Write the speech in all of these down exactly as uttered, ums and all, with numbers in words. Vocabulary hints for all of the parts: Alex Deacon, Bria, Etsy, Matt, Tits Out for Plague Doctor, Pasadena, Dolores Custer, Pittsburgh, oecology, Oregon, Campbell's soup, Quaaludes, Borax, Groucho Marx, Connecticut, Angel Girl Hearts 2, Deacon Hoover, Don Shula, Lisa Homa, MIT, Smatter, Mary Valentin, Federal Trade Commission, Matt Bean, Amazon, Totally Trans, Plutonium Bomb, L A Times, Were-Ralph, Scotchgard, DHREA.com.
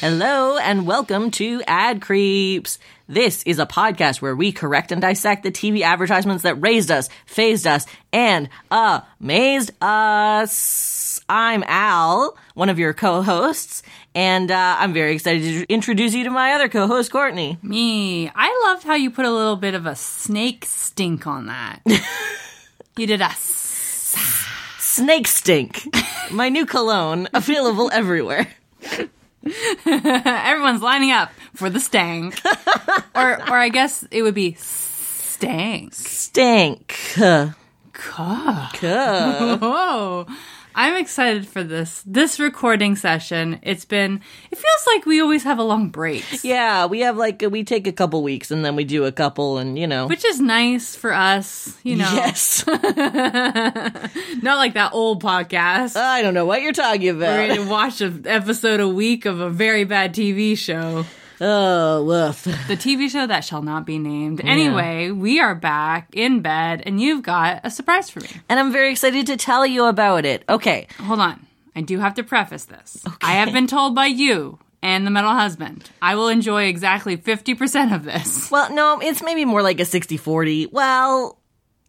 Hello and welcome to Ad Creeps. This is a podcast where we correct and dissect the T V advertisements that raised us, phased us, and amazed us. I'm Al, one of your co-hosts, and uh, I'm very excited to introduce you to my other co-host, Courtney. Me. I loved how you put a little bit of a snake stink on that. You did a s- snake stink. My new cologne, available everywhere. Everyone's lining up for the stank. or or I guess it would be stank. Stank. Cuh. Cuh. Cuh. Whoa. I'm excited for this. This recording session, it's been, it feels like we always have a long break. Yeah, we have like, we take a couple weeks and then we do a couple and, you know. Which is nice for us, you know. Yes. Not like that old podcast. I don't know what you're talking about. We're going to watch an episode a week of a very bad T V show. Oh, woof. The T V show that shall not be named. Yeah. Anyway, we are back in bed, and you've got a surprise for me. And I'm very excited to tell you about it. Okay. Hold on. I do have to preface this. Okay. I have been told by you and the metal husband I will enjoy exactly fifty percent of this. Well, no, it's maybe more like a sixty forty. Well,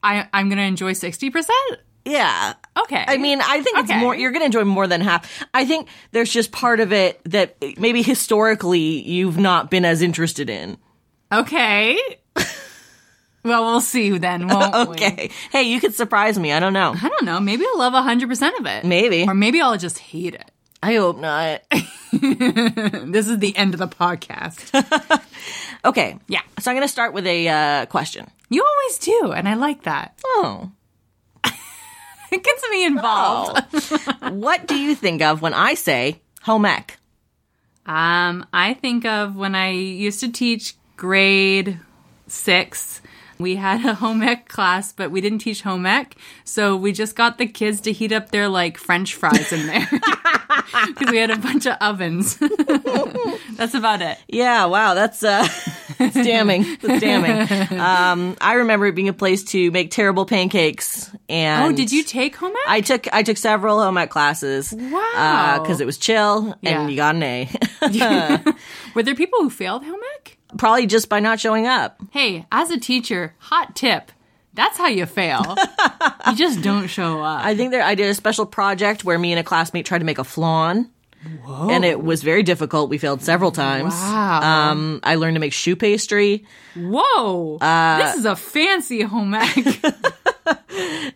I, I'm going to enjoy sixty percent? Yeah. Okay. I mean, I think it's okay. More, you're going to enjoy more than half. I think there's just part of it that maybe historically you've not been as interested in. Okay. Well, we'll see then, won't okay. we? Hey, you could surprise me. I don't know. I don't know. Maybe I'll love one hundred percent of it. Maybe. Or maybe I'll just hate it. I hope not. This is the end of the podcast. Okay. Yeah. So I'm going to start with a uh, question. You always do, and I like that. Oh. It gets me involved. Oh. What do you think of when I say home ec? Um, I think of when I used to teach grade six. We had a home ec class, but we didn't teach home ec, so we just got the kids to heat up their, like, French fries in there. Because we had a bunch of ovens. That's about it. Yeah, wow, that's, uh, that's damning. That's damning. Um, I remember it being a place to make terrible pancakes. And oh, did you take home ec? I took I took several home ec classes. Wow. Because uh, it was chill, yeah. And you got an A. Were there people who failed home ec? Probably just by not showing up. Hey, as a teacher, hot tip. That's how you fail. You just don't show up. I think there. I did a special project where me and a classmate tried to make a flan. Whoa. And it was very difficult. We failed several times. Wow. Um, I learned to make shoe pastry. Whoa. Uh, this is a fancy home ec.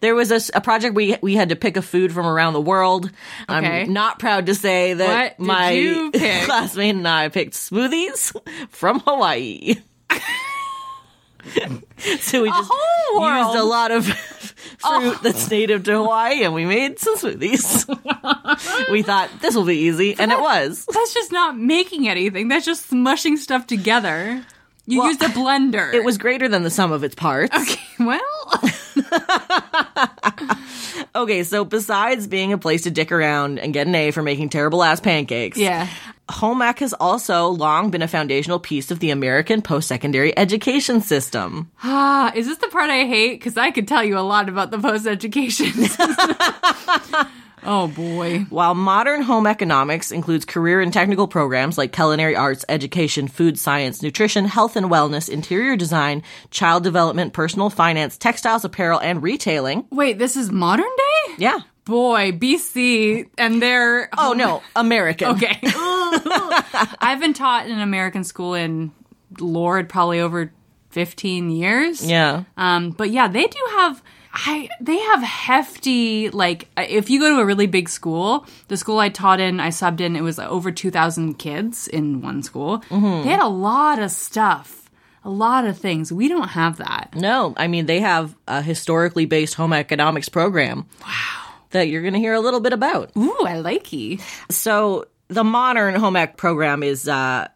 There was a, a project we we had to pick a food from around the world. Okay. I'm not proud to say that my classmate and I picked smoothies from Hawaii. So we just used a lot of fruit that's native to Hawaii, and we made some smoothies. We thought, this will be easy, and it was. That's just not making anything. That's just smushing stuff together. You well, used a blender. It was greater than the sum of its parts. Okay, well. Okay, so besides being a place to dick around and get an A for making terrible-ass pancakes, yeah, home ec has also long been a foundational piece of the American post-secondary education system. Ah, is this the part I hate? Because I could tell you a lot about the post-education system. Oh, boy. While modern home economics includes career and technical programs like culinary arts, education, food science, nutrition, health and wellness, interior design, child development, personal finance, textiles, apparel, and retailing. Wait, this is modern day? Yeah. Boy, B C, and they're... Oh, home- no, American. Okay. I've been taught in an American school in, Lord, probably over fifteen years. Yeah. Um, but yeah, they do have... I, they have hefty, like, if you go to a really big school, the school I taught in, I subbed in, it was over two thousand kids in one school. Mm-hmm. They had a lot of stuff, a lot of things. We don't have that. No, I mean, they have a historically based home economics program. Wow. That you're going to hear a little bit about. Ooh, I likey. So the modern home ec program is... uh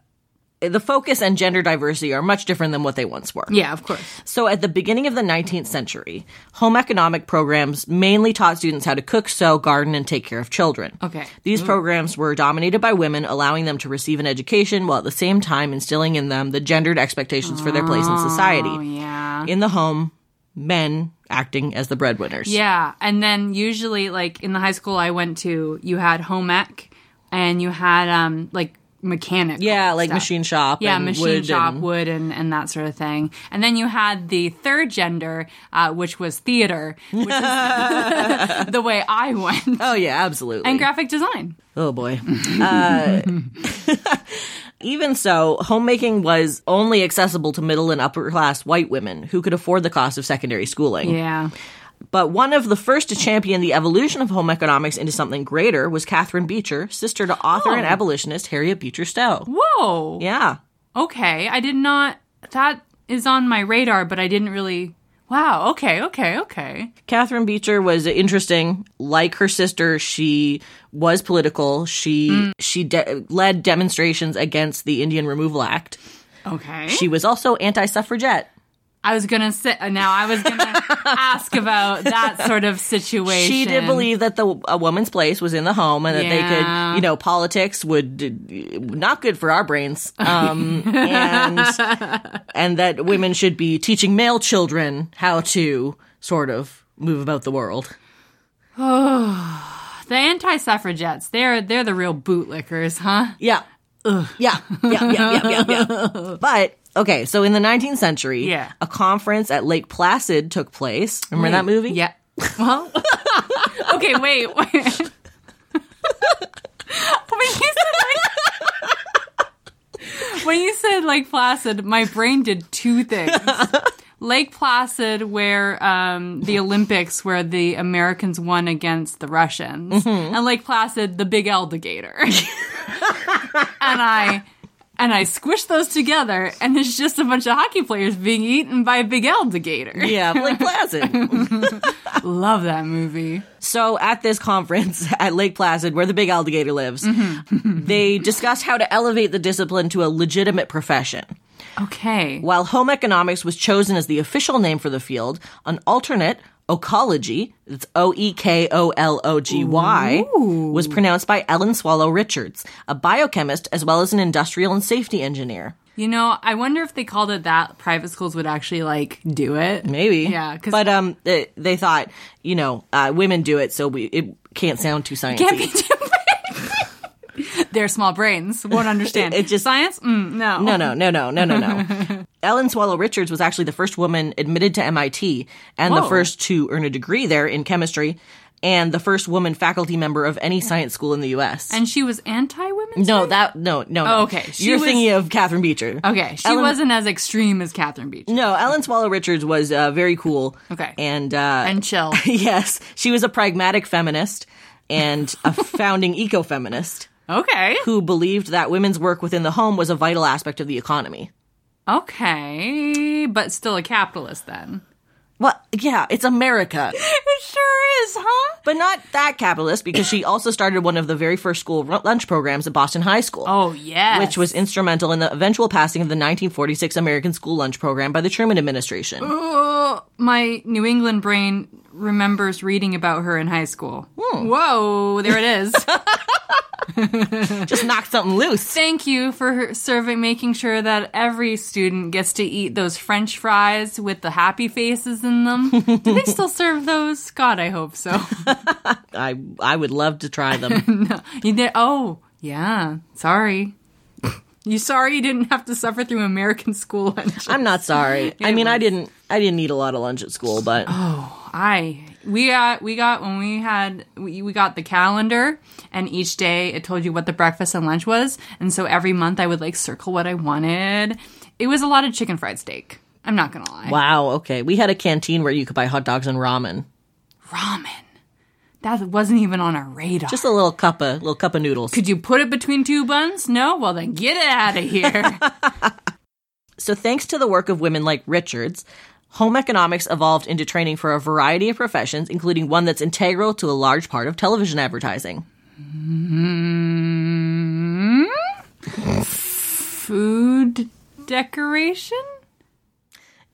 the focus and gender diversity are much different than what they once were. Yeah, of course. So at the beginning of the nineteenth century, home economic programs mainly taught students how to cook, sew, garden, and take care of children. Okay. These Ooh. programs were dominated by women, allowing them to receive an education while at the same time instilling in them the gendered expectations for their place in society. Oh, yeah. In the home, men acting as the breadwinners. Yeah. And then usually, like, in the high school I went to, you had home ec, and you had, um like, mechanical Yeah, like stuff. machine shop yeah, and machine wood. shop, and... wood, and, and that sort of thing. And then you had the third gender, uh, which was theater, which is the way I went. Oh, yeah, absolutely. And graphic design. Oh, boy. uh, even so, homemaking was only accessible to middle and upper class white women who could afford the cost of secondary schooling. Yeah. But one of the first to champion the evolution of home economics into something greater was Catherine Beecher, sister to author oh. and abolitionist Harriet Beecher Stowe. Whoa. Yeah. Okay. I did not... That is on my radar, but I didn't really... Wow. Okay, okay, okay. Catherine Beecher was interesting. Like her sister, she was political. She, mm. she de- led demonstrations against the Indian Removal Act. Okay. She was also anti-suffragette. I was going to say, now I was going to ask about that sort of situation. She did believe that the a woman's place was in the home and that yeah. they could, you know, politics would, not good for our brains, um, and, and that women should be teaching male children how to sort of move about the world. Oh, the anti-suffragettes, they're, they're the real bootlickers, huh? Yeah. Ugh. Yeah, yeah, yeah, yeah, yeah, yeah. But... Okay, so in the nineteenth century, yeah. a conference at Lake Placid took place. Remember wait, that movie? Yeah. Well, okay, wait. wait. when you said like, when you said Lake Placid, my brain did two things. Lake Placid, where um, the Olympics, where the Americans won against the Russians, mm-hmm. and Lake Placid, the big alligator. and I. And I squish those together, and it's just a bunch of hockey players being eaten by a big alligator. Yeah, Lake Placid. Love that movie. So at this conference at Lake Placid, where the big alligator lives, mm-hmm. they discussed how to elevate the discipline to a legitimate profession. Okay. While home economics was chosen as the official name for the field, an alternate, oecology, it's O E K O L O G Y, ooh. Was pronounced by Ellen Swallow Richards, a biochemist as well as an industrial and safety engineer. You know, I wonder if they called it that, private schools would actually, like, do it. Maybe. Yeah. Cause but um, they, they thought, you know, uh, women do it, so we it can't sound too sciencey. Can't be too Their small brains won't understand. It, it just, Science? Mm, no. No, no, no, no, no, no, no. Ellen Swallow Richards was actually the first woman admitted to M I T and Whoa. the first to earn a degree there in chemistry and the first woman faculty member of any science school in the U S. And she was anti-women's No, right? that, no, no, no. Oh, okay. She You're was, thinking of Catherine Beecher. Okay. She Ellen, wasn't as extreme as Catherine Beecher. No, Ellen Swallow Richards was uh, very cool. Okay. And, uh. And chill. Yes. She was a pragmatic feminist and a founding eco-feminist. Okay. Who believed that women's work within the home was a vital aspect of the economy. Okay, but still a capitalist then. Well, yeah, it's America. It sure is, huh? But not that capitalist, because she also started one of the very first school lunch programs at Boston High School. Oh, yes. Which was instrumental in the eventual passing of the nineteen forty-six American School Lunch Program by the Truman administration. Uh, my New England brain remembers reading about her in high school. Hmm. Whoa, there it is. Just knock something loose. Thank you for serving, making sure that every student gets to eat those French fries with the happy faces in them. Do they still serve those? God, I hope so. I I would love to try them. No, you did, oh, yeah. Sorry. You sorry you didn't have to suffer through American school lunches? I'm not sorry. I mean, was. I didn't. I didn't eat a lot of lunch at school, but oh, I. We got, we got, when we had, we, we got the calendar, and each day it told you what the breakfast and lunch was, and so every month I would, like, circle what I wanted. It was a lot of chicken fried steak. I'm not gonna lie. Wow, okay. We had a canteen where you could buy hot dogs and ramen. Ramen? That wasn't even on our radar. Just a little cup of, little cup of noodles. Could you put it between two buns? No? Well, then get it out of here. So thanks to the work of women like Richards, home economics evolved into training for a variety of professions, including one that's integral to a large part of television advertising. Mm-hmm. Food decoration?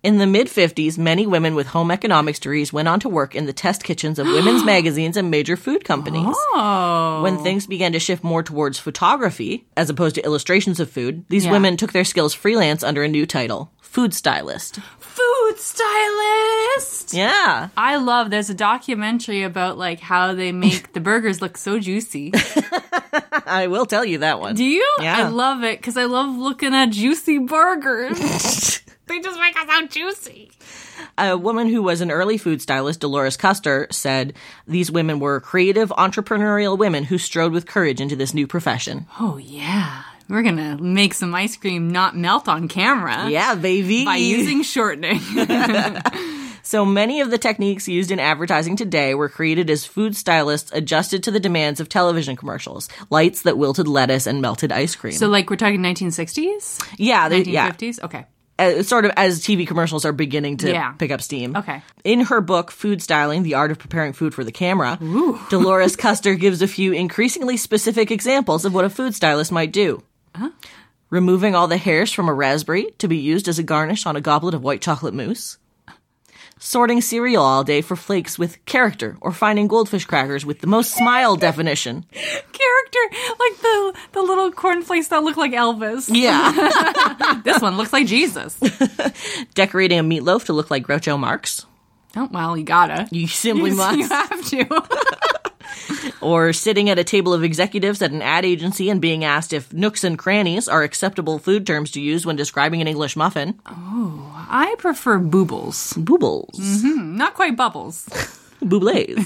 In the mid-fifties, many women with home economics degrees went on to work in the test kitchens of women's magazines and major food companies. Oh. When things began to shift more towards photography, as opposed to illustrations of food, these yeah. women took their skills freelance under a new title, food stylist. Food stylist! Yeah. I love, there's a documentary about, like, how they make the burgers look so juicy. I will tell you that one. Do you? Yeah. I love it because I love looking at juicy burgers. They just make us sound juicy. A woman who was an early food stylist, Dolores Custer, said these women were creative, entrepreneurial women who strode with courage into this new profession. Oh, yeah. We're going to make some ice cream not melt on camera. Yeah, baby. By using shortening. So many of the techniques used in advertising today were created as food stylists adjusted to the demands of television commercials. Lights that wilted lettuce and melted ice cream. So like we're talking nineteen sixties? Yeah. They, nineteen fifties? Yeah. Okay. As, sort of as T V commercials are beginning to yeah. pick up steam. Okay. In her book, Food Styling, The Art of Preparing Food for the Camera, Ooh. Dolores Custer gives a few increasingly specific examples of what a food stylist might do. Huh? Removing all the hairs from a raspberry to be used as a garnish on a goblet of white chocolate mousse. Sorting cereal all day for flakes with character, or finding goldfish crackers with the most smile definition. Character, like the the little cornflakes that look like Elvis. Yeah. This one looks like Jesus. Decorating a meatloaf to look like Groucho Marx. Oh, well, you gotta. You simply you, must. You have to. Or sitting at a table of executives at an ad agency and being asked if nooks and crannies are acceptable food terms to use when describing an English muffin. Oh, I prefer boobles. Boobles. Mm-hmm. Not quite bubbles. Boobles.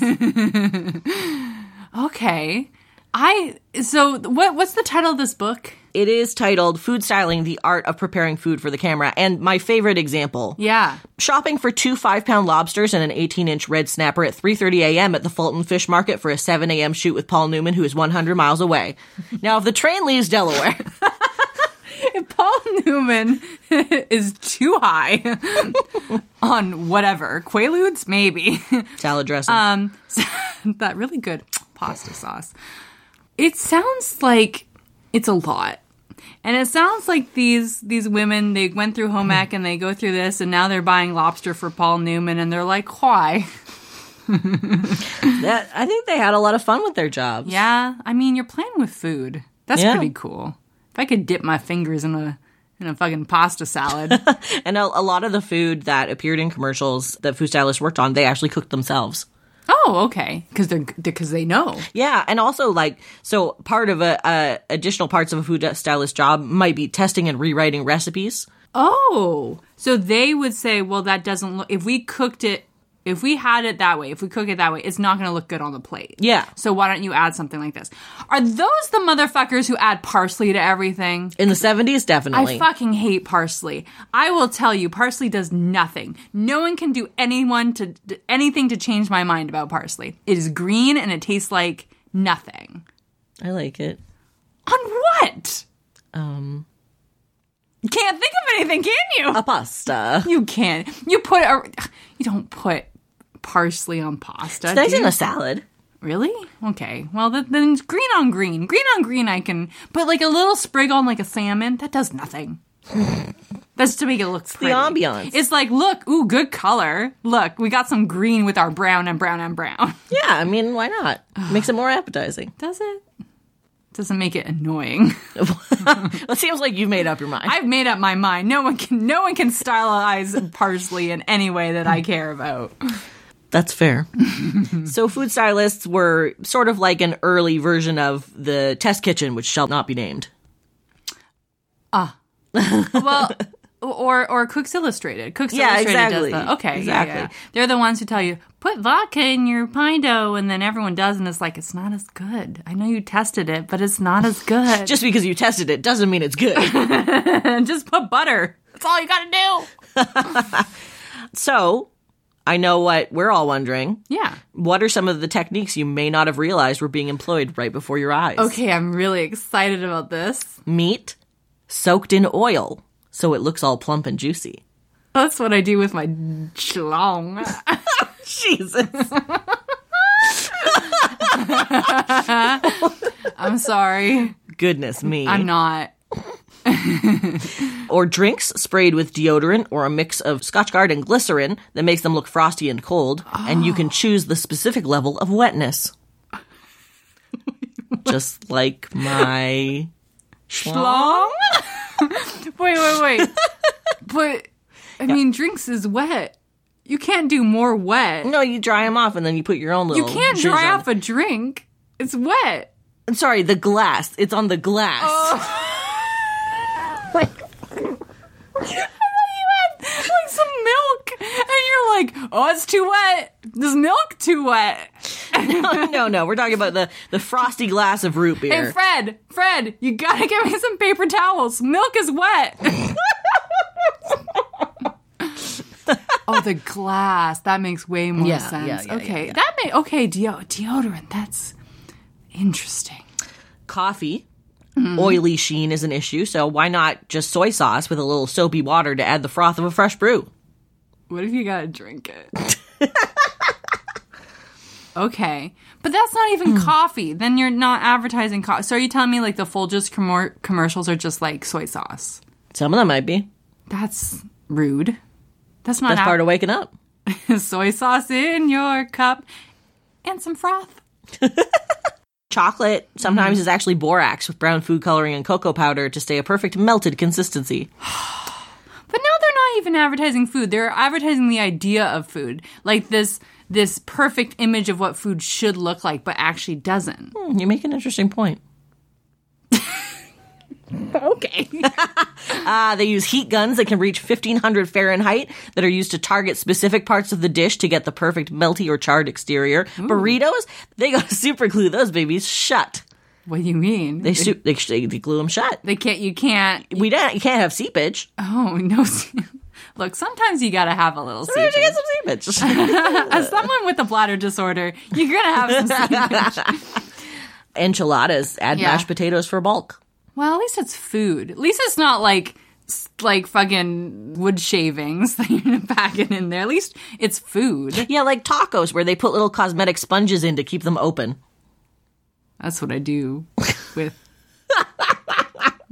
Okay. I so what what's the title of this book? It is titled Food Styling, The Art of Preparing Food for the Camera. And my favorite example. Yeah. Shopping for two five-pound lobsters and an eighteen-inch red snapper at three thirty a.m. at the Fulton Fish Market for a seven a.m. shoot with Paul Newman, who is one hundred miles away. Now, if the train leaves Delaware... If Paul Newman is too high on whatever, Quaaludes, maybe. Salad dressing. Um, that really good pasta sauce. It sounds like it's a lot. And it sounds like these these women, they went through home ec and they go through this, and now they're buying lobster for Paul Newman, and they're like, why? that, I think they had a lot of fun with their jobs. Yeah. I mean, you're playing with food. That's yeah. pretty cool. If I could dip my fingers in a in a fucking pasta salad. And a, a lot of the food that appeared in commercials that food stylists worked on, they actually cooked themselves. Oh, okay. Because they're because they know. Yeah, and also like so part of a, a additional parts of a food stylist job might be testing and rewriting recipes. Oh, so they would say, well, that doesn't look. If we cooked it, if we had it that way, if we cook it that way, it's not going to look good on the plate. Yeah. So why don't you add something like this? Are those the motherfuckers who add parsley to everything? In the seventies, definitely. I fucking hate parsley. I will tell you, parsley does nothing. No one can do anyone to anything to change my mind about parsley. It is green and it tastes like nothing. I like it. On what? Um... You can't think of anything, can you? A pasta. You can't. You put a... You don't put... parsley on pasta. It's nice in a salad. Really? Okay. Well, then it's green on green. Green on green I can... But like a little sprig on like a salmon, that does nothing. That's to make it look pretty. It's the ambiance. It's like, look, ooh, good color. Look, we got some green with our brown and brown and brown. Yeah, I mean, why not? Makes it more appetizing. Does it? Doesn't make it annoying. It seems like you've made up your mind. I've made up my mind. No one can, no one can stylize parsley in any way that I care about. That's fair. So food stylists were sort of like an early version of the test kitchen, which shall not be named. Ah. Well, or or Cook's Illustrated. Cook's yeah, Illustrated exactly. does that. Okay, exactly. Yeah, yeah. They're the ones who tell you, put vodka in your pie dough, and then everyone does, and it's like, it's not as good. I know you tested it, but it's not as good. Just because you tested it doesn't mean it's good. Just put butter. That's all you gotta do. So... I know what we're all wondering. Yeah. What are some of the techniques you may not have realized were being employed right before your eyes? Okay, I'm really excited about this. Meat soaked in oil so it looks all plump and juicy. That's what I do with my schlong. Jesus. I'm sorry. Goodness me. I'm not. Or drinks sprayed with deodorant or a mix of Scotchgard and glycerin that makes them look frosty and cold, oh. and you can choose the specific level of wetness. Just like my... Schlong? Wait, wait, wait. But, I yeah. mean, drinks is wet. You can't do more wet. No, you dry them off and then you put your own little... You can't dry off a drink. It's wet. I'm sorry, the glass. It's on the glass. Oh. Like, I thought you had like some milk, and you're like, oh, it's too wet. This milk too wet. no, no, no. We're talking about the, the frosty glass of root beer. Hey, Fred, Fred, you gotta give me some paper towels. Milk is wet. Oh, the glass. That makes way more yeah, sense. Yeah, yeah, okay, yeah, yeah. that may okay. De- deodorant. That's interesting. Coffee, mm. oily sheen is an issue. So why not just soy sauce with a little soapy water to add the froth of a fresh brew? What if you gotta drink it? Okay, but that's not even mm. coffee. Then you're not advertising coffee. So are you telling me like the Folgers com- commercials are just like soy sauce? Some of them might be. That's rude. That's not Best part of waking up. Soy sauce in your cup and some froth. Chocolate sometimes mm-hmm. is actually borax with brown food coloring and cocoa powder to stay a perfect melted consistency. But now they're not even advertising food. They're advertising the idea of food. Like this this perfect image of what food should look like, but actually doesn't. Hmm, you make an interesting point. Okay. uh, they use heat guns that can reach fifteen hundred Fahrenheit that are used to target specific parts of the dish to get the perfect melty or charred exterior. Ooh. Burritos, they gotta super glue those babies shut. What do you mean? They, su- they, they glue them shut. They can't, you can't. You we don't, you can't have seepage. Oh, no. Look, sometimes you gotta have a little sometimes seepage. Sometimes you get some seepage. As someone with a bladder disorder, you're gonna have some seepage. Enchiladas, add yeah. mashed potatoes for bulk. Well, at least it's food. At least it's not like like fucking wood shavings that you're going to pack it in there. At least it's food. Yeah, like tacos where they put little cosmetic sponges in to keep them open. That's what I do with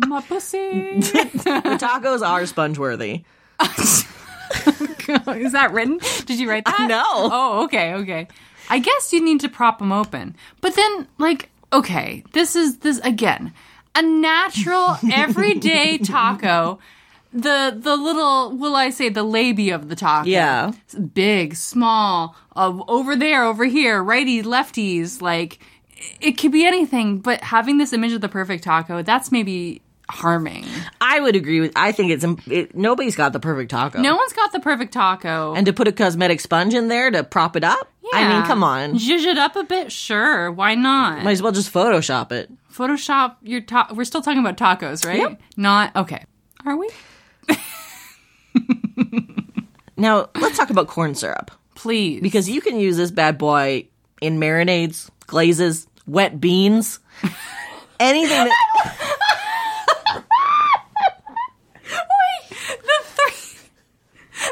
my pussy. The tacos are sponge-worthy. Is that written? Did you write that? Uh, no. Oh, okay, okay. I guess you need to prop them open. But then, like, okay, this is, this again... A natural, everyday taco, the the little, will I say, the labia of the taco. Yeah. Big, small, uh, over there, over here, righties, lefties, like, it could be anything. But having this image of the perfect taco, that's maybe harming. I would agree with, I think it's, it, nobody's got the perfect taco. No one's got the perfect taco. And to put a cosmetic sponge in there to prop it up? Yeah. I mean, come on. Zhuzh it up a bit? Sure, why not? Might as well just Photoshop it. Photoshop your ta- we're still talking about tacos, right? Yep. Not okay. Are we? Now, let's talk about corn syrup. Please. Because you can use this bad boy in marinades, glazes, wet beans, anything that Wait, the three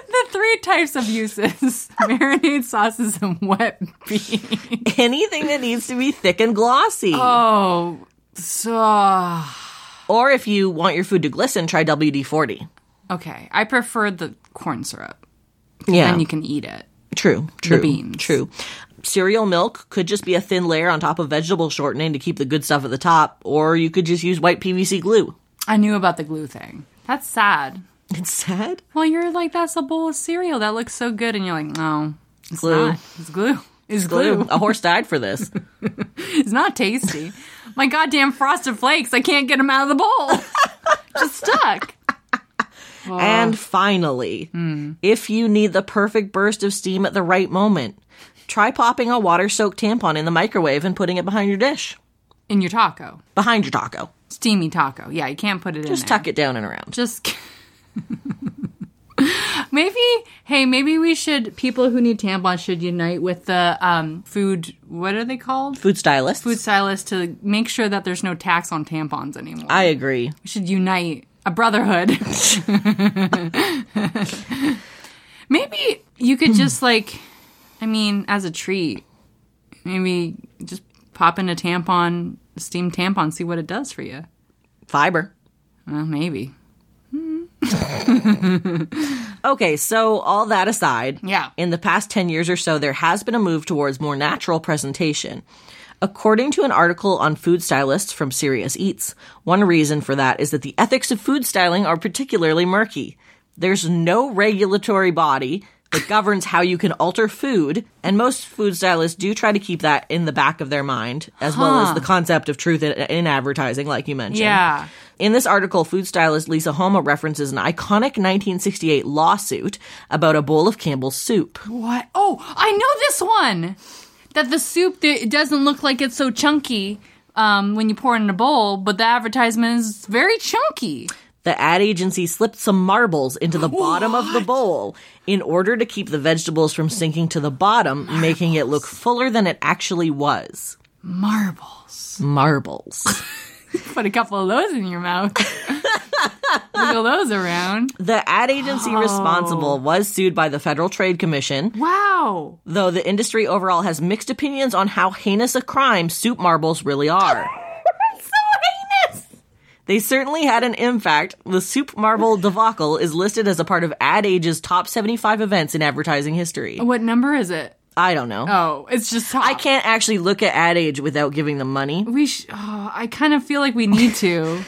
the three types of uses. Marinade sauces and wet beans. Anything that needs to be thick and glossy. Oh, So. Or if you want your food to glisten, try W D forty. Okay. I prefer the corn syrup. Yeah. And you can eat it. True. True. The beans. True. Cereal milk could just be a thin layer on top of vegetable shortening to keep the good stuff at the top. Or you could just use white P V C glue. I knew about the glue thing. That's sad. It's sad? Well, you're like, that's a bowl of cereal that looks so good. And you're like, no. It's glue. Not. It's glue. It's glue. A horse died for this. It's not tasty. My goddamn Frosted Flakes, I can't get them out of the bowl. Just stuck. Oh. And finally, mm. if you need the perfect burst of steam at the right moment, try popping a water-soaked tampon in the microwave and putting it behind your dish. In your taco. Behind your taco. Steamy taco. Yeah, you can't put it Just in there. Just tuck it down and around. Just... Maybe, hey, maybe we should, people who need tampons should unite with the um, food, what are they called? Food stylists. Food stylists to make sure that there's no tax on tampons anymore. I agree. We should unite, a brotherhood. Maybe you could just like, I mean, as a treat, maybe just pop in a tampon, a steamed tampon, see what it does for you. Fiber. Well, maybe. Okay, so all that aside, yeah. in the past ten years or so, there has been a move towards more natural presentation. According to an article on food stylists from Serious Eats, one reason for that is that the ethics of food styling are particularly murky. There's no regulatory body that governs how you can alter food. And most food stylists do try to keep that in the back of their mind, as huh. well as the concept of truth in, in advertising, like you mentioned. Yeah. In this article, food stylist Lisa Homa references an iconic nineteen sixty-eight lawsuit about a bowl of Campbell's soup. What? Oh, I know this one! That the soup, that it doesn't look like it's so chunky um, when you pour it in a bowl, but the advertisement is very chunky. The ad agency slipped some marbles into the bottom what? of the bowl in order to keep the vegetables from sinking to the bottom, marbles. making it look fuller than it actually was. Marbles. Marbles. Put a couple of those in your mouth. Wiggle those around. The ad agency oh. responsible was sued by the Federal Trade Commission. Wow. Though the industry overall has mixed opinions on how heinous a crime soup marbles really are. They certainly had an impact. The soup marble debacle is listed as a part of Ad Age's top seventy-five events in advertising history. What number is it? I don't know. Oh, it's just top. I can't actually look at Ad Age without giving them money. We sh- oh, I kind of feel like we need to.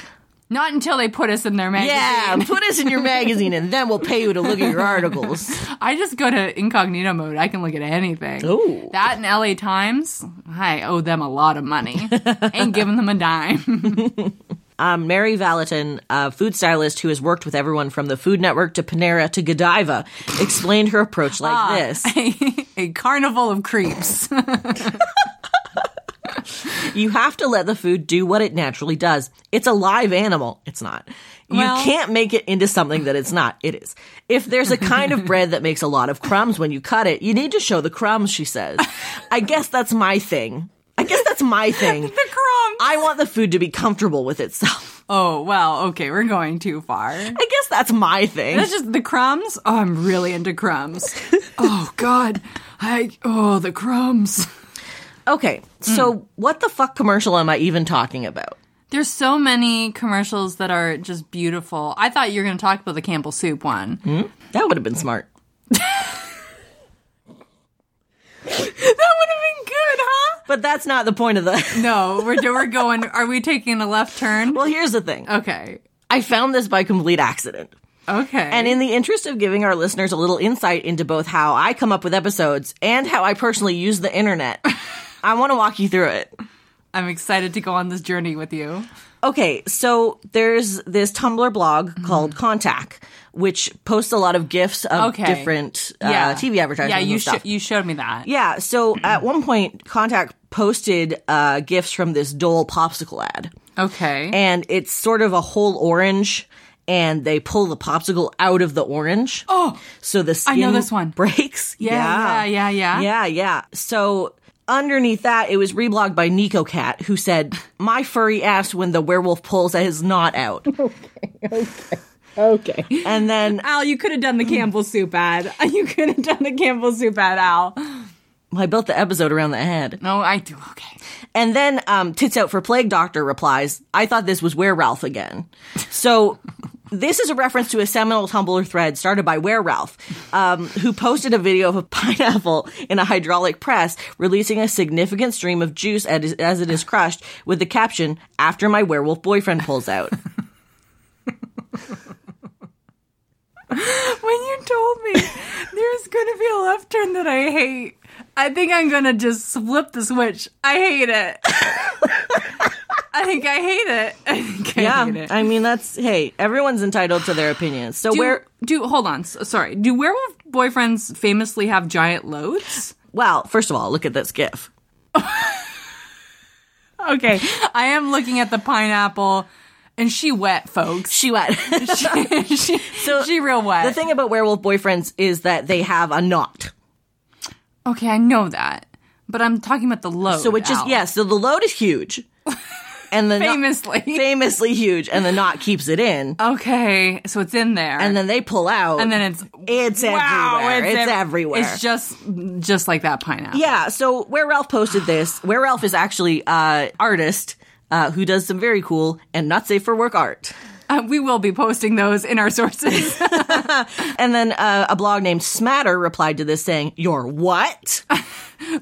Not until they put us in their magazine. Yeah, put us in your magazine and then we'll pay you to look at your articles. I just go to incognito mode. I can look at anything. Ooh. That and L A Times, I owe them a lot of money. Ain't giving them a dime. Um, Mary Valentin, a food stylist who has worked with everyone from the Food Network to Panera to Godiva, explained her approach like ah, this. A, a carnival of creeps. You have to let the food do what it naturally does. It's a live animal. It's not. You well, can't make it into something that it's not. It is. If there's a kind of bread that makes a lot of crumbs when you cut it, you need to show the crumbs, she says. I guess that's my thing. I guess that's my thing. The crumbs. I want the food to be comfortable with itself. Oh, well, okay, we're going too far. I guess that's my thing. That's just the crumbs? Oh, I'm really into crumbs. Oh, God. I Oh, the crumbs. Okay, so mm. what the fuck commercial am I even talking about? There's so many commercials that are just beautiful. I thought you were going to talk about the Campbell's soup one. Mm? That would have been smart. That would have been good, huh? But that's not the point of the... No, we're we're going... Are we taking a left turn? Well, here's the thing. Okay. I found this by complete accident. Okay. And in the interest of giving our listeners a little insight into both how I come up with episodes and how I personally use the internet, I want to walk you through it. I'm excited to go on this journey with you. Okay, so there's this Tumblr blog mm-hmm. called Contact, which posts a lot of GIFs of okay. different uh, yeah. T V advertisements. Yeah, you, and stuff. Sh- you showed me that. Yeah, so at one point, Contact posted uh, GIFs from this Dole popsicle ad. Okay. And it's sort of a whole orange, and they pull the popsicle out of the orange. Oh! So the skin I know this one. breaks. Yeah, yeah, yeah, yeah. Yeah, yeah. yeah. So... Underneath that, it was reblogged by Nyko Kat, who said, "My furry ass when the werewolf pulls is not out." Okay, okay, okay. And then... Al, you could have done the Campbell's soup ad. You could have done the Campbell's soup ad, Al. I built the episode around the ad. No, I do, okay. And then um, Tits Out for Plague Doctor replies, "I thought this was Were-Ralph again." So... This is a reference to a seminal Tumblr thread started by Were-Ralph, um, who posted a video of a pineapple in a hydraulic press releasing a significant stream of juice as it is crushed with the caption, "After my werewolf boyfriend pulls out." When you told me there's going to be a left turn that I hate, I think I'm going to just flip the switch. I hate it. I think I hate it. I think I yeah, hate it. I mean, that's, hey, everyone's entitled to their opinions. So do, where... Do, hold on. So, sorry. Do werewolf boyfriends famously have giant loads? Well, first of all, look at this GIF. Okay. I am looking at the pineapple, and she wet, folks. She wet. she, she, so she real wet. The thing about werewolf boyfriends is that they have a knot. Okay, I know that. But I'm talking about the load. So it just, yeah, so the load is huge. And the famously. Knot, famously huge. And the knot keeps it in. Okay. So it's in there. And then they pull out. And then it's... It's wow, everywhere. It's, it's ev- everywhere. It's just just like that pineapple. Yeah. So Were-Ralph posted this. Were-Ralph is actually an uh, artist uh, who does some very cool and not safe for work art. Uh, we will be posting those in our sources. And then uh, a blog named Smatter replied to this saying, "You're what?"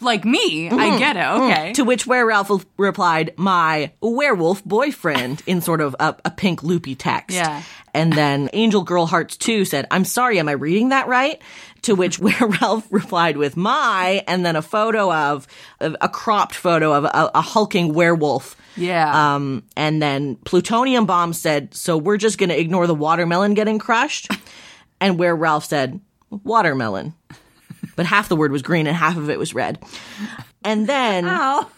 Like me, mm-hmm. I get it, okay. Mm-hmm. To which Were-Ralph replied, "My werewolf boyfriend," in sort of a, a pink loopy text. Yeah. And then Angel Girl Hearts two said, "I'm sorry, am I reading that right?" To which Were-Ralph replied with "my," and then a photo of, of a cropped photo of a, a hulking werewolf. Yeah. Um, and then Plutonium Bomb said, "So we're just going to ignore the watermelon getting crushed?" And Were-Ralph said, "Watermelon." But half the word was green and half of it was red. And then... Ow.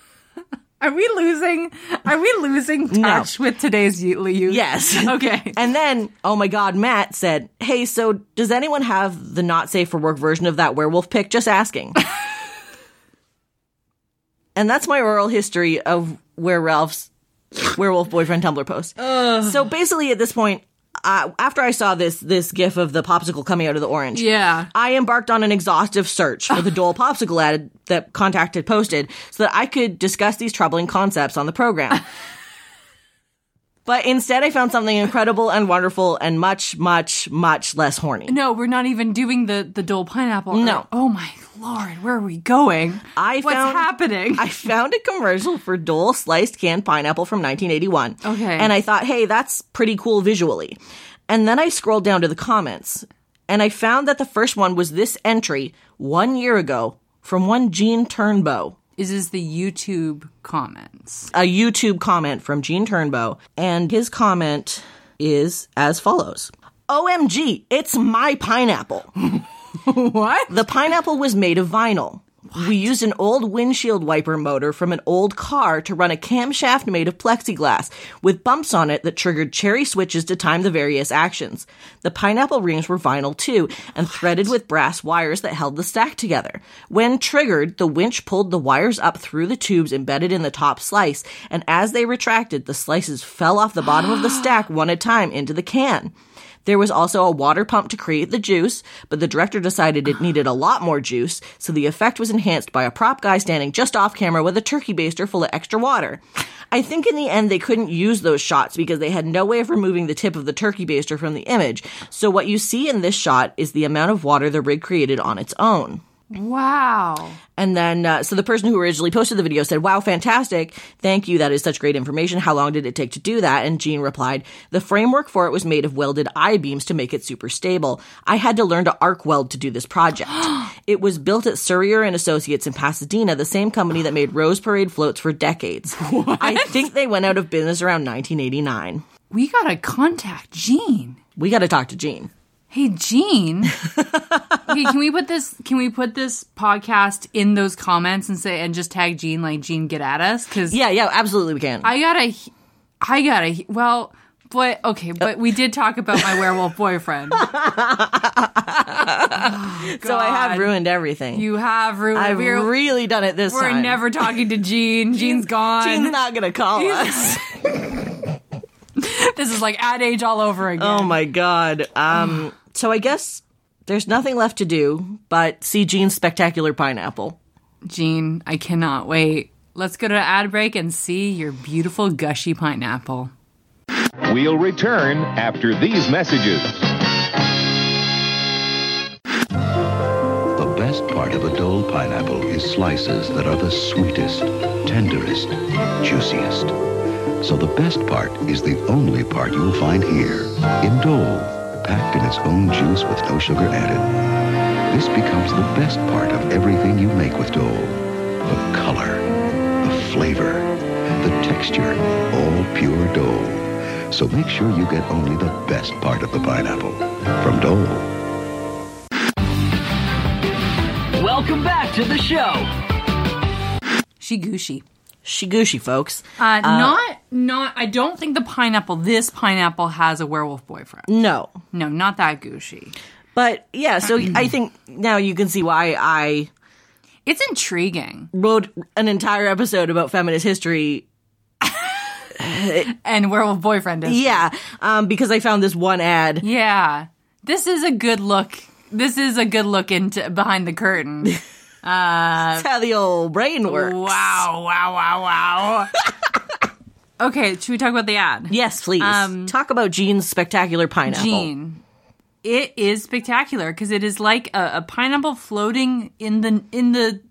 Are we losing? Are we losing touch no. with today's youth? Yes. Okay. And then, oh my God, Matt said, "Hey, so does anyone have the not safe for work version of that werewolf pic? Just asking." And that's my oral history of Were-Ralph's werewolf boyfriend Tumblr post. Ugh. So basically, at this point, uh, after I saw this this gif of the popsicle coming out of the orange, yeah, I embarked on an exhaustive search for the Dole popsicle ad that Contact had posted so that I could discuss these troubling concepts on the program. But instead, I found something incredible and wonderful and much, much, much less horny. No, we're not even doing the, the Dole pineapple. No. Or, oh, my Lord, where are we going? I What's found, happening? I found a commercial for Dole sliced canned pineapple from nineteen eighty-one. Okay. And I thought, hey, that's pretty cool visually. And then I scrolled down to the comments, and I found that the first one was this entry one year ago from one Gene Turnbow. Is this the YouTube comments? A YouTube comment from Gene Turnbow. And his comment is as follows. "O M G, it's my pineapple." What? "The pineapple was made of vinyl. What? We used an old windshield wiper motor from an old car to run a camshaft made of plexiglass with bumps on it that triggered cherry switches to time the various actions. The pineapple rings were vinyl too and what? threaded with brass wires that held the stack together. When triggered, the winch pulled the wires up through the tubes embedded in the top slice, and as they retracted, the slices fell off the bottom of the stack one at a time into the can. There was also a water pump to create the juice, but the director decided it needed a lot more juice, so the effect was enhanced by a prop guy standing just off camera with a turkey baster full of extra water. I think in the end they couldn't use those shots because they had no way of removing the tip of the turkey baster from the image, so what you see in this shot is the amount of water the rig created on its own." Wow. And then, uh, so the person who originally posted the video said, "Wow, fantastic. Thank you. That is such great information. How long did it take to do that?" And Gene replied, "The framework for it was made of welded I-beams to make it super stable. I had to learn to arc weld to do this project. It was built at Surreer and Associates in Pasadena, the same company that made Rose Parade floats for decades." What? "I think they went out of business around nineteen eighty-nine. We got to contact Gene. We got to talk to Gene. Hey, Gene, okay, can we put this Can we put this podcast in those comments and say, and just tag Gene, like, "Gene, get at us"? 'Cause yeah, yeah, absolutely we can. I gotta, I gotta, well, but, okay, but we did talk about my werewolf boyfriend. Oh, so I have ruined everything. You have ruined everything. I've We're, really done it this we're time. We're never talking to Gene. Gene's gone. Gene's not gonna call Gene's- us. This is like Ad Age all over again. Oh, my God. Um... So I guess there's nothing left to do but see Gene's spectacular pineapple. Gene, I cannot wait. Let's go to ad break and see your beautiful gushy pineapple. We'll return after these messages. The best part of a Dole pineapple is slices that are the sweetest, tenderest, juiciest. So the best part is the only part you'll find here in Dole. Packed in its own juice with no sugar added. This becomes the best part of everything you make with Dole. The color, the flavor, the texture, all pure Dole. So make sure you get only the best part of the pineapple from Dole. Welcome back to the show. She gooshy. She gooshy, folks. Uh, uh, not, not, I don't think the pineapple, this pineapple has a werewolf boyfriend. No. No, not that gooshy. But, yeah, so I think now you can see why I... It's intriguing. Wrote an entire episode about feminist history. And werewolf boyfriend history. Yeah, um, because I found this one ad. Yeah. This is a good look. This is a good look into behind the curtain. Uh, That's how the old brain works. Wow, wow, wow, wow. Okay, should we talk about the ad? Yes, please. Um, talk about Gene's spectacular pineapple. Gene. It is spectacular because it is like a, a pineapple floating in the in the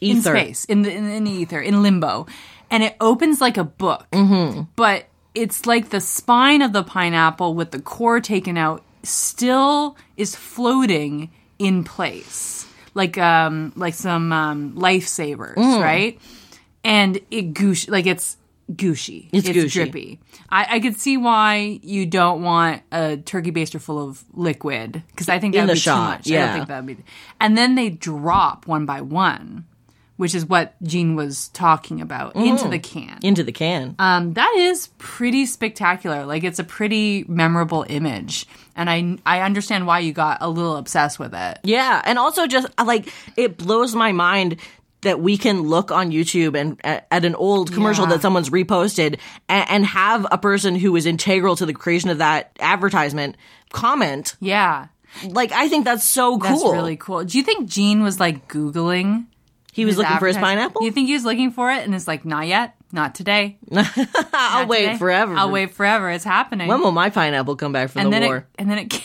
ether. in space, in the in, in the ether, in limbo, and it opens like a book. Mm-hmm. But it's like the spine of the pineapple with the core taken out still is floating in place, like um like some um, lifesavers, mm. right? And it goosh like it's. Gooshy. It's, it's gooshy. drippy. I, I could see why you don't want a turkey baster full of liquid because I think that would be shot. too much. Yeah. I don't think that would be. And then they drop one by one, which is what Gene was talking about, mm. into the can. Into the can. Um, that is pretty spectacular. Like, it's a pretty memorable image. And I, I understand why you got a little obsessed with it. Yeah. And also just, like, it blows my mind that we can look on YouTube and at, at an old commercial yeah. that someone's reposted and, and have a person who is integral to the creation of that advertisement comment. Yeah. Like, I think that's so cool. That's really cool. Do you think Gene was, like, Googling? He was looking for his pineapple? Do you think he was looking for it and it's like, not yet? Not today. Not I'll wait today. forever. I'll wait forever. It's happening. When will my pineapple come back from and the war? It, and then it came.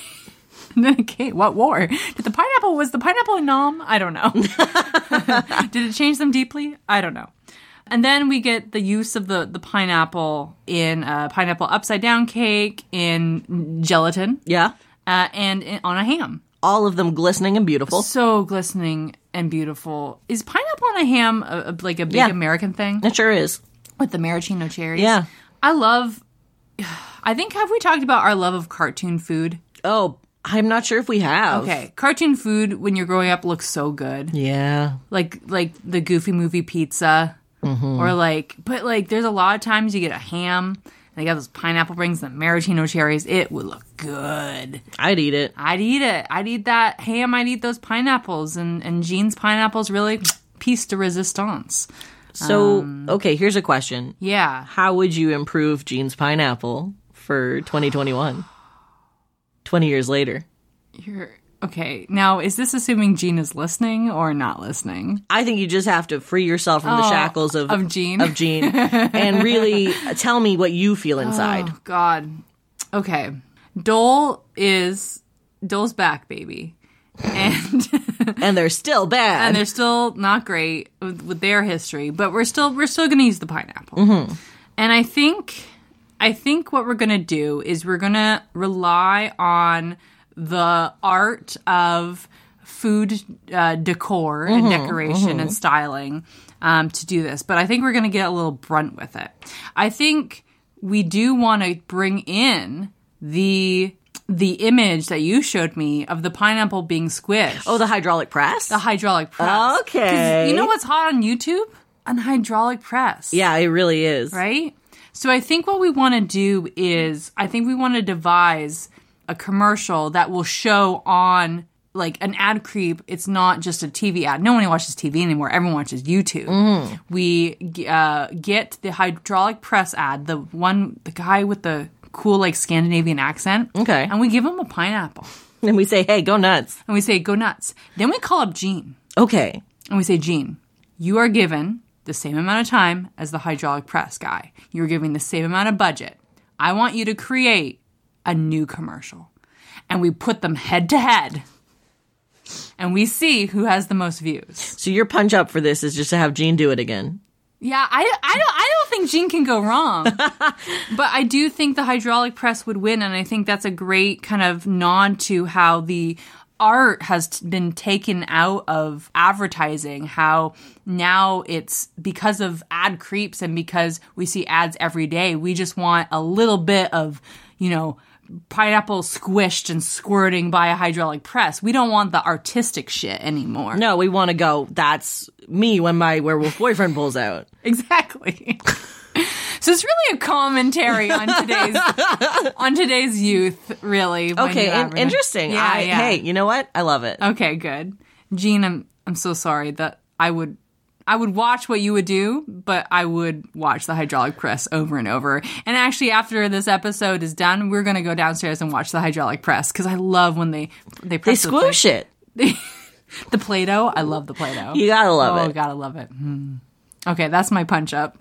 And then it came. What war? Did the pineapple, was the pineapple a nom? I don't know. Did it change them deeply? I don't know. And then we get the use of the, the pineapple in a pineapple upside down cake, in gelatin. Yeah. Uh, and in, on a ham. All of them glistening and beautiful. So glistening and beautiful. Is pineapple on a ham a, a, like a big yeah. American thing? It sure is. With the maraschino cherries. Yeah. I love, I think, have we talked about our love of cartoon food? Oh, I'm not sure if we have. Okay. Cartoon food when you're growing up looks so good. Yeah. Like like the Goofy Movie pizza. Mm-hmm. Or like, but like there's a lot of times you get a ham and they got those pineapple rings and the maraschino cherries. It would look good. I'd eat it. I'd eat it. I'd eat that ham. I'd eat those pineapples. And, and Gene's pineapples really piece de resistance. So, um, okay, here's a question. Yeah. How would you improve Gene's pineapple for twenty twenty-one? twenty years later. You're okay. Now, is this assuming Gene is listening or not listening? I think you just have to free yourself from oh, the shackles of, of Gene of Gene and really tell me what you feel inside. Oh, God. Okay. Dole is Dole's back, baby. And and they're still bad. And they're still not great with, with their history, but we're still we're still going to use the pineapple. Mm-hmm. And I think I think what we're going to do is we're going to rely on the art of food uh, decor mm-hmm, and decoration mm-hmm. and styling um, to do this. But I think we're going to get a little brunt with it. I think we do want to bring in the the image that you showed me of the pineapple being squished. Oh, the hydraulic press? The hydraulic press. Okay. 'Cause you know what's hot on YouTube? An hydraulic press. Yeah, it really is. Right? So I think what we want to do is I think we want to devise a commercial that will show on, like, an ad creep. It's not just a T V ad. No one watches T V anymore. Everyone watches YouTube. Mm. We uh, get the hydraulic press ad, the one, the guy with the cool, like, Scandinavian accent. Okay. And we give him a pineapple. And we say, hey, go nuts. And we say, go nuts. Then we call up Gene. Okay. And we say, Gene, you are given the same amount of time as the hydraulic press guy. You're giving the same amount of budget. I want you to create a new commercial. And we put them head to head. And we see who has the most views. So your punch up for this is just to have Gene do it again. Yeah, I, I, don't, I don't think Gene can go wrong. But I do think the hydraulic press would win. And I think that's a great kind of nod to how the art has been taken out of advertising, how now it's because of ad creeps and because we see ads every day, we just want a little bit of, you know, pineapple squished and squirting by a hydraulic press. We don't want the artistic shit anymore. No, we want to go, that's me when my werewolf boyfriend pulls out. Exactly. So it's really a commentary on today's on today's youth, really. Okay, and interesting. Yeah, I, yeah. Hey, you know what? I love it. Okay, good. Gene, I'm I'm so sorry that I would I would watch what you would do, but I would watch the hydraulic press over and over. And actually, after this episode is done, we're going to go downstairs and watch the hydraulic press because I love when they they press they the squish play- it. The Play-Doh. I love the Play-Doh. You gotta love oh, it. Oh, gotta love it. Mm. Okay, that's my punch up.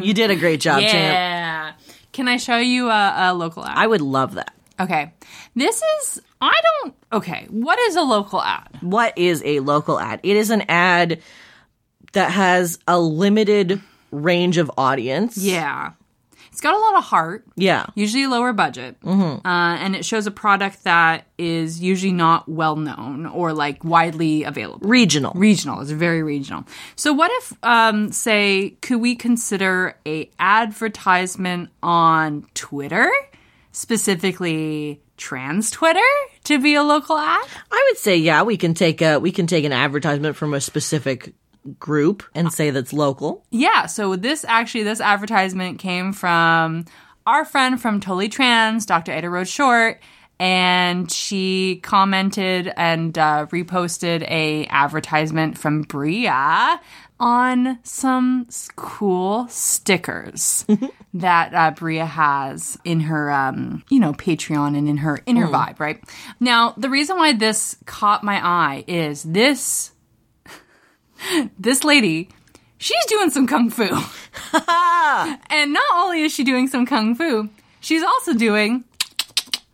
You did a great job, yeah. champ. Yeah. Can I show you a, a local ad? I would love that. Okay. This is, I don't, okay. What is a local ad? What is a local ad? It is an ad that has a limited range of audience. Yeah. It's got a lot of heart. Yeah. Usually lower budget. Mm-hmm. Uh, and it shows a product that is usually not well known or like widely available. Regional. Regional. It's very regional. So what if, um, say, could we consider a advertisement on Twitter? Specifically trans Twitter to be a local ad? I would say, yeah, we can take a, we can take an advertisement from a specific group and say that's local. Yeah. So this actually, this advertisement came from our friend from Totally Trans, Doctor Ada Rose Short, and she commented and uh, reposted a advertisement from Bria on some cool stickers that uh, Bria has in her, um, you know, Patreon and in her in her mm. vibe, right? Now, the reason why this caught my eye is this... This lady, she's doing some kung fu. And not only is she doing some kung fu, she's also doing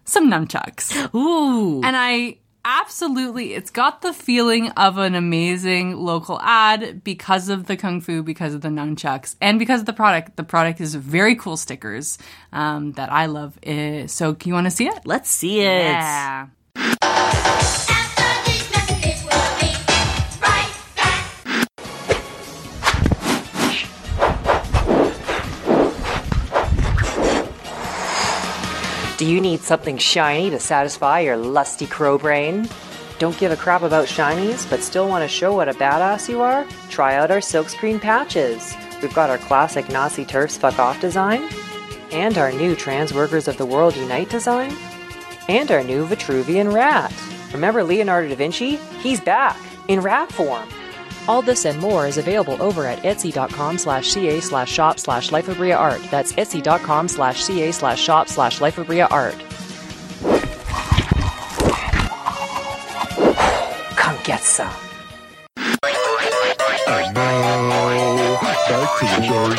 some nunchucks. Ooh. And I absolutely, it's got the feeling of an amazing local ad because of the kung fu, because of the nunchucks, and because of the product. The product is very cool stickers um, that I love. Uh, so you want to see it? Let's see it. Yeah. Do you need something shiny to satisfy your lusty crow brain? Don't give a crap about shinies, but still want to show what a badass you are? Try out our silkscreen patches. We've got our classic Nazi Turfs Fuck Off design, and our new Trans Workers of the World Unite design, and our new Vitruvian rat. Remember Leonardo da Vinci? He's back, in rat form. All this and more is available over at etsy.com slash ca slash shop slash lifeofbriaart. That's etsy.com slash ca slash shop slash lifeofbriaart. Come get some. And now, back to the story.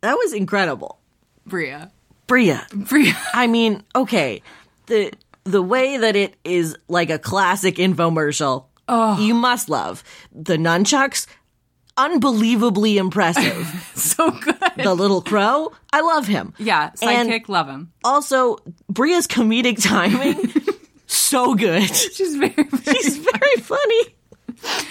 That was incredible. Bria. Bria. Bria. I mean, okay, the the way that it is like a classic infomercial. Oh. You must love the nunchucks. Unbelievably impressive. So good. The little crow. I love him. Yeah. Sidekick. Love him. Also, Bria's comedic timing. So good. She's very, very She's funny. very funny.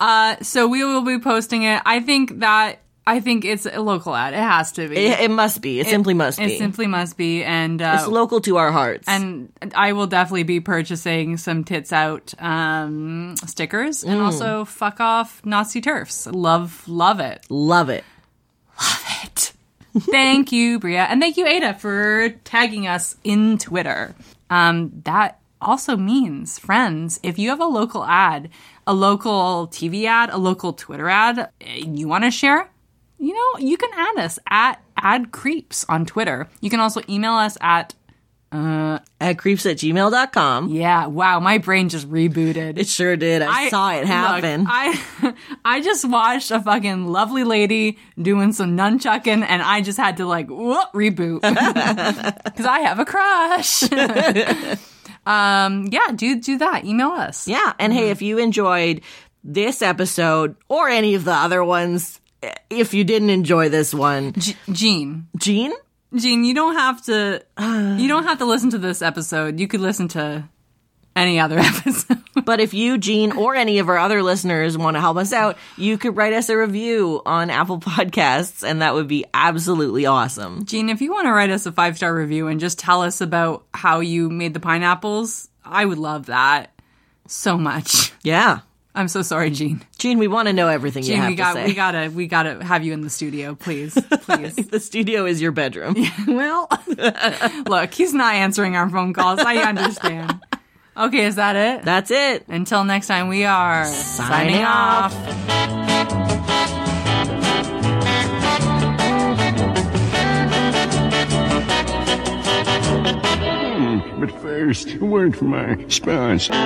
Uh, so we will be posting it. I think that, I think it's a local ad. It has to be. It, it must be. It, it simply must it be. It simply must be. And uh, it's local to our hearts. And I will definitely be purchasing some Tits Out um, stickers mm. and also Fuck Off Nazi Turfs. Love, love it. Love it. Love it. Thank you, Bria. And thank you, Ada, for tagging us in Twitter. Um, that also means, friends, if you have a local ad, a local T V ad, a local Twitter ad you want to share, you know, you can add us at Ad Creeps on Twitter. You can also email us at uh, adcreeps at gmail dot com. Yeah, wow, my brain just rebooted. It sure did. I, I saw it happen. Look, I I just watched a fucking lovely lady doing some nunchucking, and I just had to, like, whoa, reboot. Because I have a crush. um, yeah, do, do that. Email us. Yeah, and mm-hmm. hey, if you enjoyed this episode or any of the other ones, if you didn't enjoy this one, G- Gene, Gene, Gene, you don't have to. You don't have to listen to this episode. You could listen to any other episode. But if you, Gene, or any of our other listeners want to help us out, you could write us a review on Apple Podcasts, and that would be absolutely awesome. Gene, if you want to write us a five star review and just tell us about how you made the pineapples, I would love that so much. Yeah. I'm so sorry, Gene. Gene, we want to know everything Gene, you have we got, to say. We gotta, we gotta have you in the studio, please, please. The studio is your bedroom. Yeah, well, look, he's not answering our phone calls. I understand. Okay, is that it? That's it. Until next time, we are signing, signing off. off. But first, a word from our sponsor.